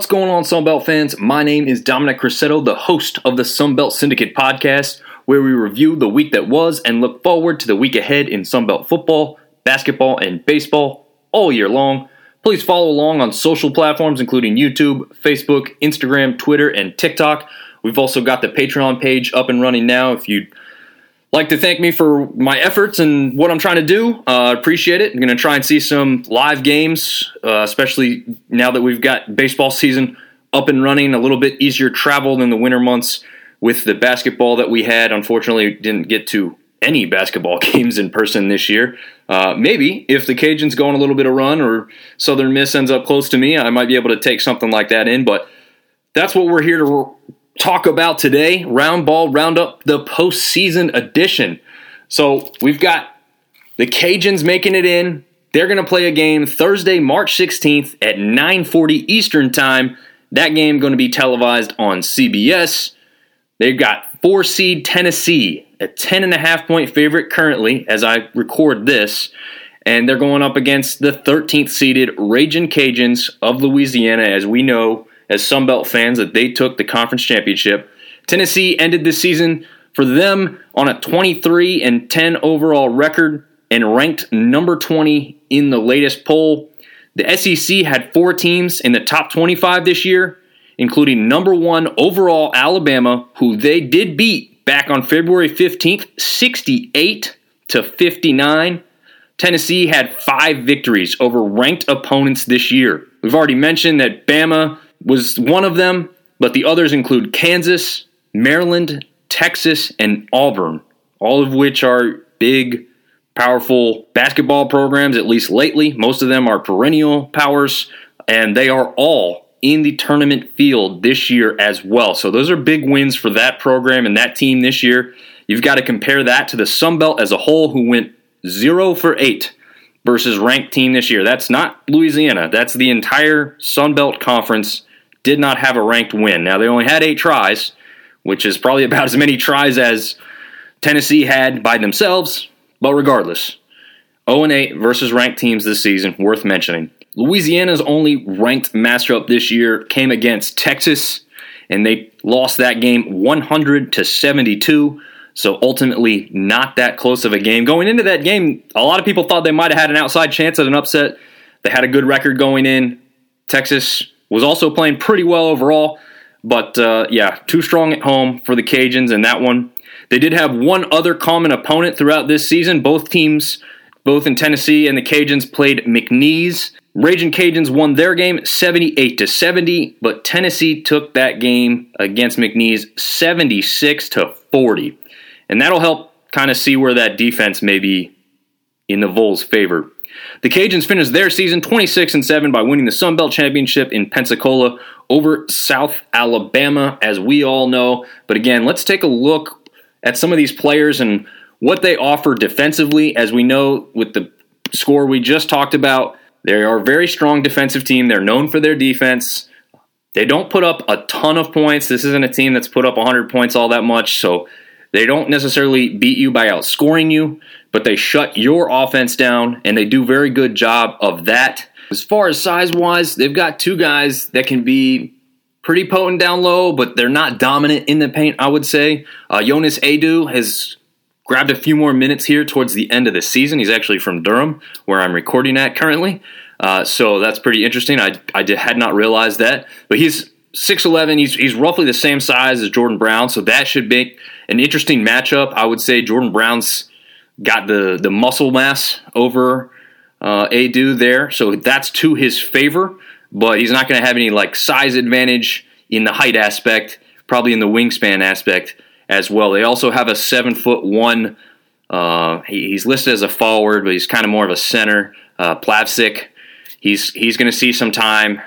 What's going on, Sunbelt fans? My name is Dominic Cresetto, the host of the Sunbelt Syndicate podcast, where we review the week that was and look forward to the week ahead in Sunbelt football, basketball, and baseball all year long. Please follow along on social platforms, including YouTube, Facebook, Instagram, Twitter, and TikTok. We've also got the Patreon page up and running now. If you'd like to thank me for my efforts and what I'm trying to do, I appreciate it. I'm going to try and see some live games, especially now that we've got baseball season up and running, a little bit easier travel than the winter months with the basketball that we had. Unfortunately, didn't get to any basketball games in person this year. Maybe if the Cajuns go on a little bit of run or Southern Miss ends up close to me, I might be able to take something like that in, but that's what we're here to talk about today. Round Ball Roundup, the postseason edition. So we've got the Cajuns making it in. They're going to play a game Thursday, March 16th at 9:40 Eastern Time. That game going to be televised on CBS. They've got 4-seed Tennessee, a 10.5-point favorite currently as I record this, and they're going up against the 13th-seeded Ragin Cajuns of Louisiana, as we know as Sunbelt fans that they took the conference championship. Tennessee ended this season for them on a 23-10 overall record and ranked number 20 in the latest poll. The SEC had four teams in the top 25 this year, including number 1 overall Alabama, who they did beat back on February 15th, 68-59. Tennessee had 5 victories over ranked opponents this year. We've already mentioned that Bama was one of them, but the others include Kansas, Maryland, Texas, and Auburn, all of which are big, powerful basketball programs, at least lately. Most of them are perennial powers, and they are all in the tournament field this year as well. So those are big wins for that program and that team this year. You've got to compare that to the Sun Belt as a whole, who went 0-8 versus ranked team this year. That's not Louisiana. That's the entire Sun Belt Conference did not have a ranked win. Now, they only had 8 tries, which is probably about as many tries as Tennessee had by themselves, but regardless, 0-8 versus ranked teams this season, worth mentioning. Louisiana's only ranked matchup this year came against Texas, and they lost that game 100-72, so ultimately not that close of a game. Going into that game, a lot of people thought they might have had an outside chance at an upset. They had a good record going in. Texas was also playing pretty well overall, but too strong at home for the Cajuns in that one. They did have one other common opponent throughout this season. Both teams, both in Tennessee and the Cajuns, played McNeese. Ragin' Cajuns won their game 78-70, but Tennessee took that game against McNeese 76-40. And that'll help kind of see where that defense may be in the Vols' favor. The Cajuns finished their season 26-7 by winning the Sun Belt Championship in Pensacola over South Alabama, as we all know. But again, let's take a look at some of these players and what they offer defensively. As we know, with the score we just talked about, they are a very strong defensive team. They're known for their defense. They don't put up a ton of points. This isn't a team that's put up 100 points all that much, so they don't necessarily beat you by outscoring you, but they shut your offense down, and they do a very good job of that. As far as size-wise, they've got 2 guys that can be pretty potent down low, but they're not dominant in the paint, I would say. Jonas Adu has grabbed a few more minutes here towards the end of the season. He's actually from Durham, where I'm recording at currently, so that's pretty interesting. I had not realized that, but he's 6'11", he's roughly the same size as Jordan Brown, so that should make an interesting matchup. I would say Jordan Brown's got the muscle mass over Adu there, so that's to his favor, but he's not going to have any like size advantage in the height aspect, probably in the wingspan aspect as well. They also have a 7'1", he's listed as a forward, but he's kind of more of a center, Plavsic. He's going to see some time.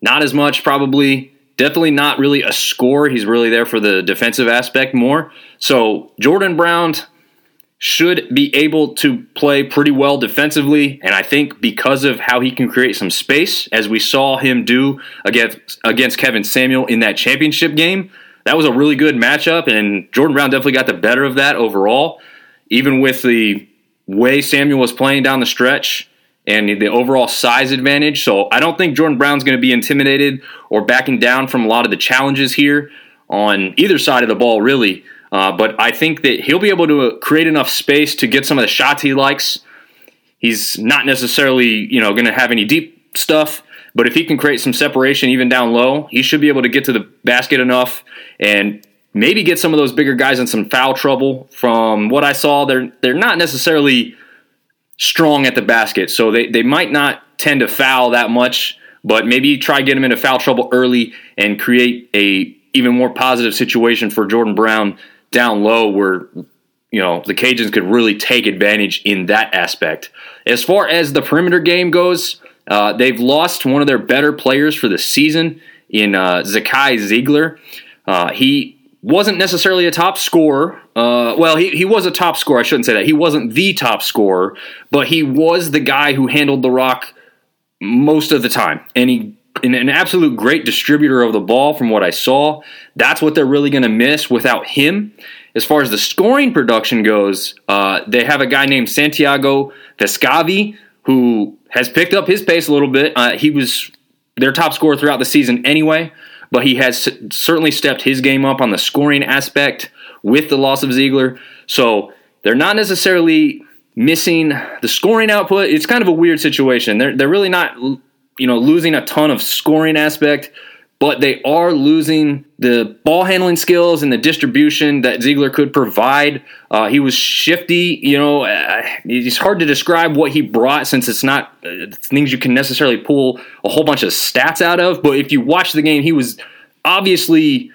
Not as much, probably. Definitely not really a scorer. He's really there for the defensive aspect more. So Jordan Brown should be able to play pretty well defensively, and I think because of how he can create some space, as we saw him do against Kevin Samuel in that championship game, that was a really good matchup, and Jordan Brown definitely got the better of that overall. Even with the way Samuel was playing down the stretch, and the overall size advantage. So I don't think Jordan Brown's going to be intimidated or backing down from a lot of the challenges here on either side of the ball, really. But I think that he'll be able to create enough space to get some of the shots he likes. He's not necessarily, going to have any deep stuff, but if he can create some separation even down low, he should be able to get to the basket enough and maybe get some of those bigger guys in some foul trouble. From what I saw, they're not necessarily strong at the basket, so they might not tend to foul that much, but maybe try to get them into foul trouble early and create a even more positive situation for Jordan Brown down low where the Cajuns could really take advantage in that aspect. As far as the perimeter game goes, they've lost one of their better players for the season in Zakai Ziegler. He wasn't necessarily a top scorer. He was a top scorer. I shouldn't say that. He wasn't the top scorer, but he was the guy who handled the rock most of the time. And he's an absolute great distributor of the ball from what I saw. That's what they're really going to miss without him. As far as the scoring production goes, they have a guy named Santiago Vescovi who has picked up his pace a little bit. He was their top scorer throughout the season anyway, but he has certainly stepped his game up on the scoring aspect with the loss of Ziegler. So they're not necessarily missing the scoring output. It's kind of a weird situation. They're really not, losing a ton of scoring aspect, but they are losing the ball handling skills and the distribution that Ziegler could provide. He was shifty. It's hard to describe what he brought since it's not things you can necessarily pull a whole bunch of stats out of. But if you watch the game, he was obviously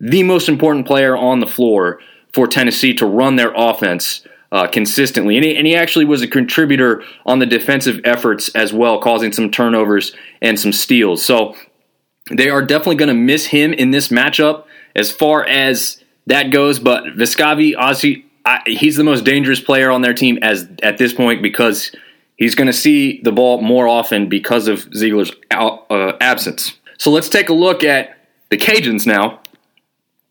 the most important player on the floor for Tennessee to run their offense consistently. And he actually was a contributor on the defensive efforts as well, causing some turnovers and some steals. So they are definitely going to miss him in this matchup as far as that goes. But Vescovi, obviously, he's the most dangerous player on their team at this point because he's going to see the ball more often because of Ziegler's absence. So let's take a look at the Cajuns now.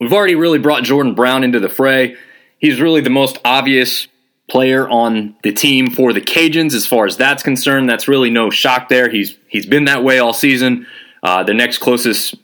We've already really brought Jordan Brown into the fray. He's really the most obvious player on the team for the Cajuns as far as that's concerned. That's really no shock there. He's been that way all season. The next closest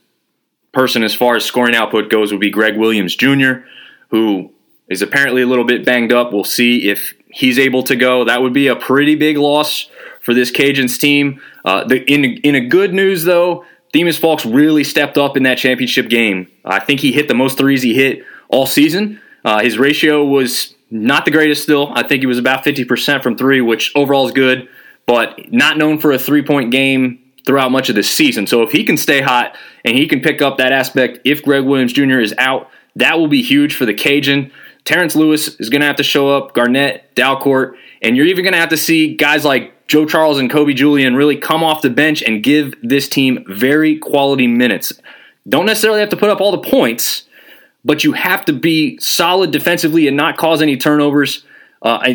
person as far as scoring output goes would be Greg Williams Jr., who is apparently a little bit banged up. We'll see if he's able to go. That would be a pretty big loss for this Cajuns team. In a good news, though, Themis Falks really stepped up in that championship game. I think he hit the most threes he hit all season. His ratio was not the greatest still. I think he was about 50% from three, which overall is good, but not known for a three-point game throughout much of this season. So if he can stay hot and he can pick up that aspect, if Greg Williams Jr. is out, that will be huge for the Cajun. Terrence Lewis is going to have to show up, Garnett, Dalcourt, and you're even going to have to see guys like Joe Charles and Kobe Julian really come off the bench and give this team very quality minutes. Don't necessarily have to put up all the points, but you have to be solid defensively and not cause any turnovers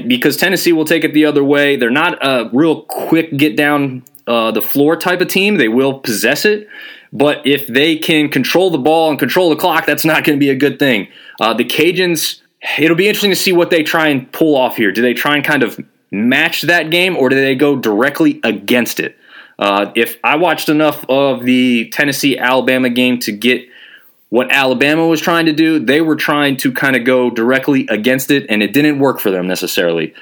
because Tennessee will take it the other way. They're not a real quick get down the floor type of team. They will possess it, but if they can control the ball and control the clock, that's not going to be a good thing. The Cajuns, it'll be interesting to see what they try and pull off here. Do they try and kind of match that game, or do they go directly against it? If I watched enough of the Tennessee-Alabama game to get what Alabama was trying to do, they were trying to kind of go directly against it, and it didn't work for them necessarily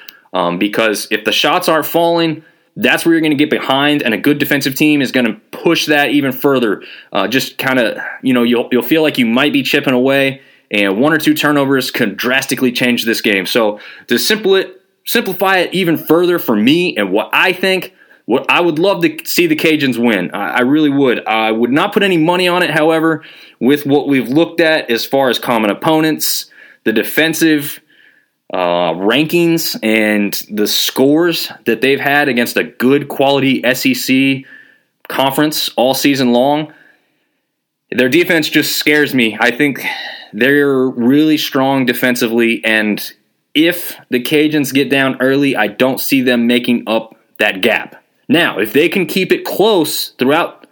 because if the shots aren't falling, that's where you're going to get behind, and a good defensive team is going to push that even further. Just kind of, you'll feel like you might be chipping away, and one or two turnovers can drastically change this game. So to simplify it even further for me and what I think, what I would love to see the Cajuns win. I really would. I would not put any money on it, however, with what we've looked at as far as common opponents, the defensive rankings, and the scores that they've had against a good quality SEC conference all season long. Their defense just scares me. I think they're really strong defensively, and if the Cajuns get down early, I don't see them making up that gap. Now, if they can keep it close throughout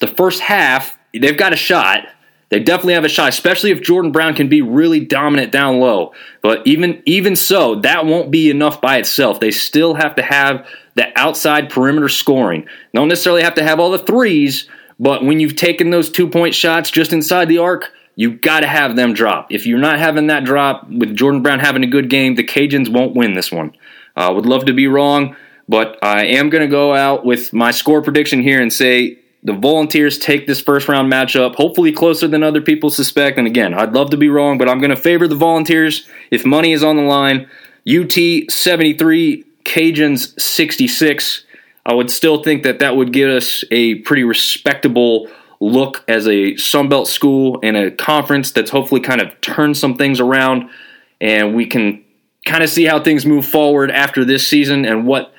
the first half, they've got a shot. They definitely have a shot, especially if Jordan Brown can be really dominant down low. But even so, that won't be enough by itself. They still have to have that outside perimeter scoring. Don't necessarily have to have all the threes, but when you've taken those two-point shots just inside the arc, you've got to have them drop. If you're not having that drop, with Jordan Brown having a good game, the Cajuns won't win this one. I would love to be wrong, but I am going to go out with my score prediction here and say the Volunteers take this first-round matchup, hopefully closer than other people suspect. And again, I'd love to be wrong, but I'm going to favor the Volunteers if money is on the line. UT 73, Cajuns 66. I would still think that would give us a pretty respectable look as a Sunbelt school and a conference that's hopefully kind of turned some things around, and we can kind of see how things move forward after this season and what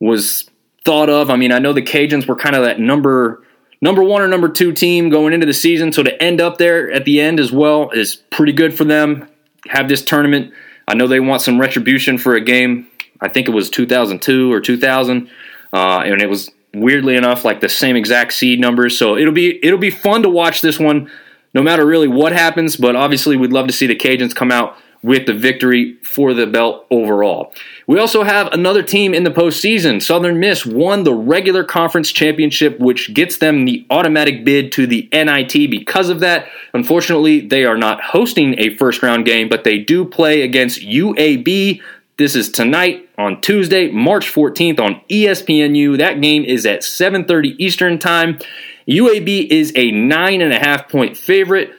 was thought of. I mean, I know the Cajuns were kind of that number one or number two team going into the season, so to end up there at the end as well is pretty good for them. Have this tournament. I know they want some retribution for a game. I think it was 2002 or 2000, and it was weirdly enough like the same exact seed numbers. So it'll be fun to watch this one, no matter really what happens. But obviously, we'd love to see the Cajuns come out with the victory for the belt overall. We also have another team in the postseason. Southern Miss won the regular conference championship, which gets them the automatic bid to the NIT because of that. Unfortunately, they are not hosting a first-round game, but they do play against UAB. This is tonight on Tuesday, March 14th on ESPNU. That game is at 7:30 Eastern Time. UAB is a 9.5-point favorite,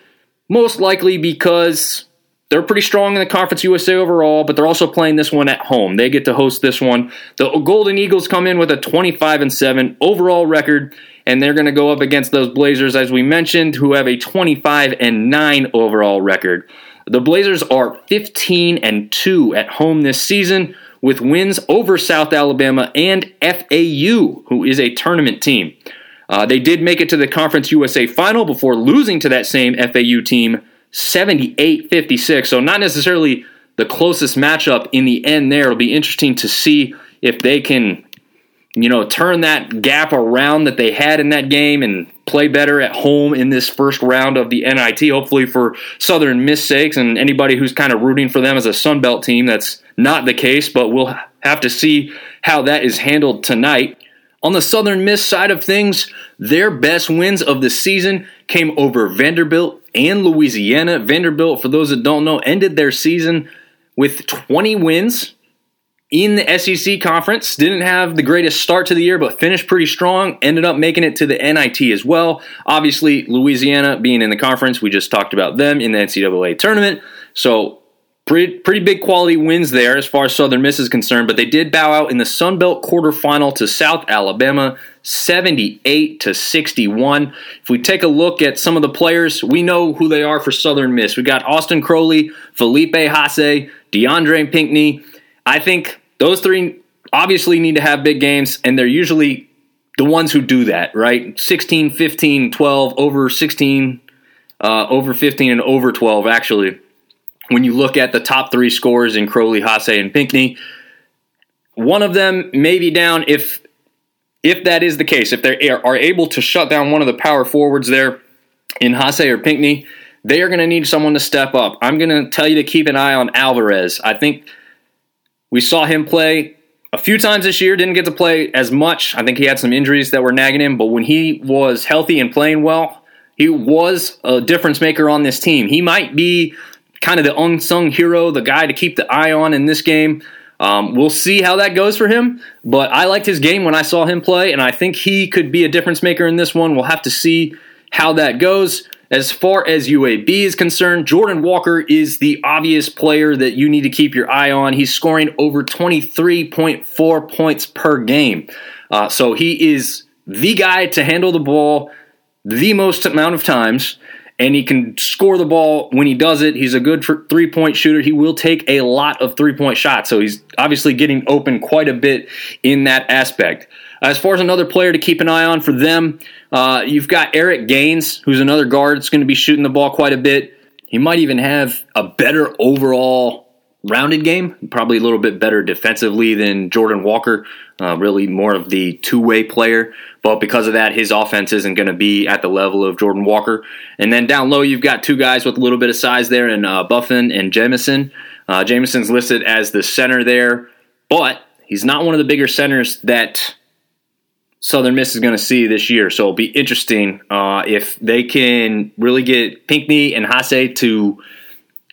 most likely because they're pretty strong in the Conference USA overall, but they're also playing this one at home. They get to host this one. The Golden Eagles come in with a 25-7 overall record, and they're going to go up against those Blazers, as we mentioned, who have a 25-9 overall record. The Blazers are 15-2 at home this season, with wins over South Alabama and FAU, who is a tournament team. They did make it to the Conference USA final before losing to that same FAU team, 78-56, so not necessarily the closest matchup in the end there. It'll be interesting to see if they can, turn that gap around that they had in that game and play better at home in this first round of the NIT, hopefully for Southern Miss sakes and anybody who's kind of rooting for them as a Sunbelt team. That's not the case, but we'll have to see how that is handled tonight. On the Southern Miss side of things, their best wins of the season came over Vanderbilt and Louisiana. Vanderbilt, for those that don't know, ended their season with 20 wins in the SEC Conference. Didn't have the greatest start to the year, but finished pretty strong. Ended up making it to the NIT as well. Obviously, Louisiana being in the conference, we just talked about them in the NCAA tournament. So pretty big quality wins there as far as Southern Miss is concerned, but they did bow out in the Sun Belt quarterfinal to South Alabama, 78-61. If we take a look at some of the players, we know who they are for Southern Miss. We got Austin Crowley, Felipe Haase, DeAndre Pinckney. I think those three obviously need to have big games, and they're usually the ones who do that, right? 16, 15, 12, over 16, over 15, and over 12, actually. When you look at the top three scores in Crowley, Haase, and Pinckney, one of them may be down if that is the case. If they are able to shut down one of the power forwards there in Haase or Pinckney, they are going to need someone to step up. I'm going to tell you to keep an eye on Alvarez. I think we saw him play a few times this year, didn't get to play as much. I think he had some injuries that were nagging him, but when he was healthy and playing well, he was a difference maker on this team. He might be kind of the unsung hero, the guy to keep the eye on in this game. We'll see how that goes for him, but I liked his game when I saw him play, and I think he could be a difference maker in this one. We'll have to see how that goes. As far as UAB is concerned, Jordan Walker is the obvious player that you need to keep your eye on. He's scoring over 23.4 points per game. So he is the guy to handle the ball the most amount of times, and he can score the ball when he does it. He's a good three-point shooter. He will take a lot of three-point shots, so he's obviously getting open quite a bit in that aspect. As far as another player to keep an eye on for them, you've got Eric Gaines, who's another guard that's going to be shooting the ball quite a bit. He might even have a better overall rounded game, probably a little bit better defensively than Jordan Walker, really more of the two-way player. But because of that, his offense isn't going to be at the level of Jordan Walker. And then down low, you've got two guys with a little bit of size there in Buffin and Jamison. Jamison's listed as the center there, but he's not one of the bigger centers that Southern Miss is going to see this year. So it'll be interesting if they can really get Pinckney and Haase to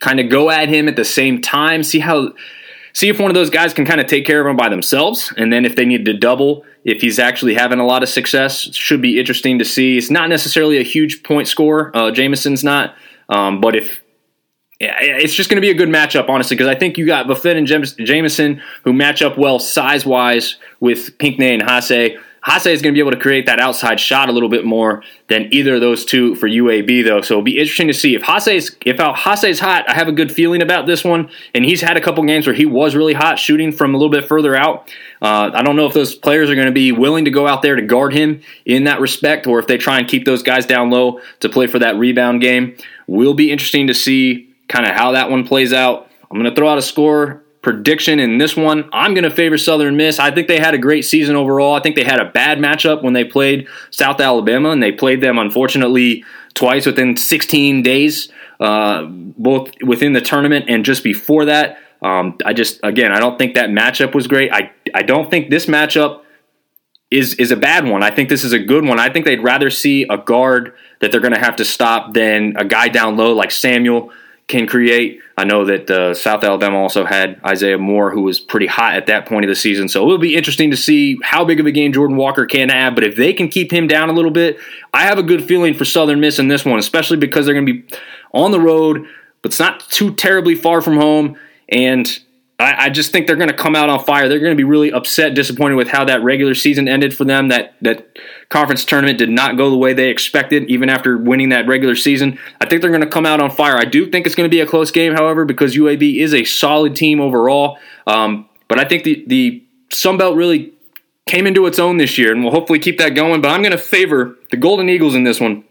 kind of go at him at the same time, see if one of those guys can kind of take care of him by themselves, and then if they need to double, if he's actually having a lot of success, should be interesting to see. It's not necessarily a huge point score. Jamison's not, but it's just going to be a good matchup, honestly, because I think you got Buffin and Jamison who match up well size-wise with Pinckney and Haase. Haase is going to be able to create that outside shot a little bit more than either of those two for UAB, though. So it'll be interesting to see. If Haase's hot, I have a good feeling about this one. And he's had a couple games where he was really hot shooting from a little bit further out. I don't know if those players are going to be willing to go out there to guard him in that respect, or if they try and keep those guys down low to play for that rebound game. Will be interesting to see kind of how that one plays out. I'm going to throw out a score prediction in this one. I'm going to favor Southern Miss. I think they had a great season overall. I think they had a bad matchup when they played South Alabama, and they played them, unfortunately, twice within 16 days, both within the tournament and just before that. I don't think that matchup was great. I don't think this matchup is a bad one. I think this is a good one. I think they'd rather see a guard that they're going to have to stop than a guy down low like Samuel can create. I know that South Alabama also had Isaiah Moore, who was pretty hot at that point of the season. So it'll be interesting to see how big of a game Jordan Walker can have. But if they can keep him down a little bit, I have a good feeling for Southern Miss in this one, especially because they're going to be on the road, but it's not too terribly far from home. And I just think they're going to come out on fire. They're going to be really upset, disappointed with how that regular season ended for them. That conference tournament did not go the way they expected, even after winning that regular season. I think they're going to come out on fire. I do think it's going to be a close game, however, because UAB is a solid team overall. But I think the Sunbelt really came into its own this year, and we'll hopefully keep that going. But I'm going to favor the Golden Eagles in this one.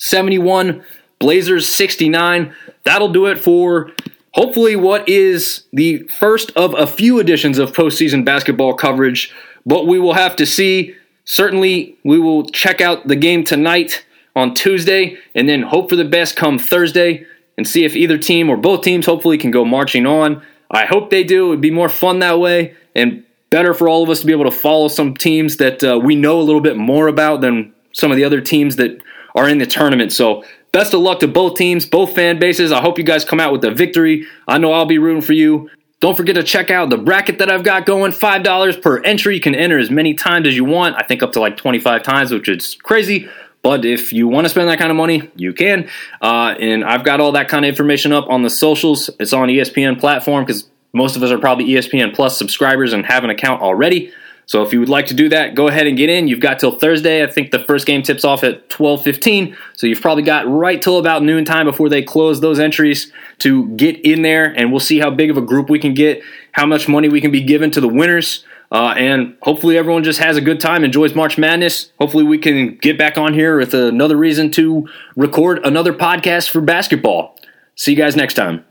71, Blazers 69. That'll do it for hopefully what is the first of a few editions of postseason basketball coverage, but we will have to see. Certainly, we will check out the game tonight on Tuesday and then hope for the best come Thursday and see if either team or both teams hopefully can go marching on. I hope they do. It would be more fun that way and better for all of us to be able to follow some teams that we know a little bit more about than some of the other teams that are in the tournament. So best of luck to both teams, both fan bases. I hope you guys come out with a victory. I know I'll be rooting for you. Don't forget to check out the bracket that I've got going. $5 per entry. You can enter as many times as you want. I think up to like 25 times, which is crazy. But if you want to spend that kind of money, you can. And I've got all that kind of information up on the socials. It's on ESPN platform because most of us are probably ESPN Plus subscribers and have an account already. So if you would like to do that, go ahead and get in. You've got till Thursday. I think the first game tips off at 12:15. So you've probably got right till about noontime before they close those entries to get in there. And we'll see how big of a group we can get, how much money we can be given to the winners. And hopefully everyone just has a good time, enjoys March Madness. Hopefully we can get back on here with another reason to record another podcast for basketball. See you guys next time.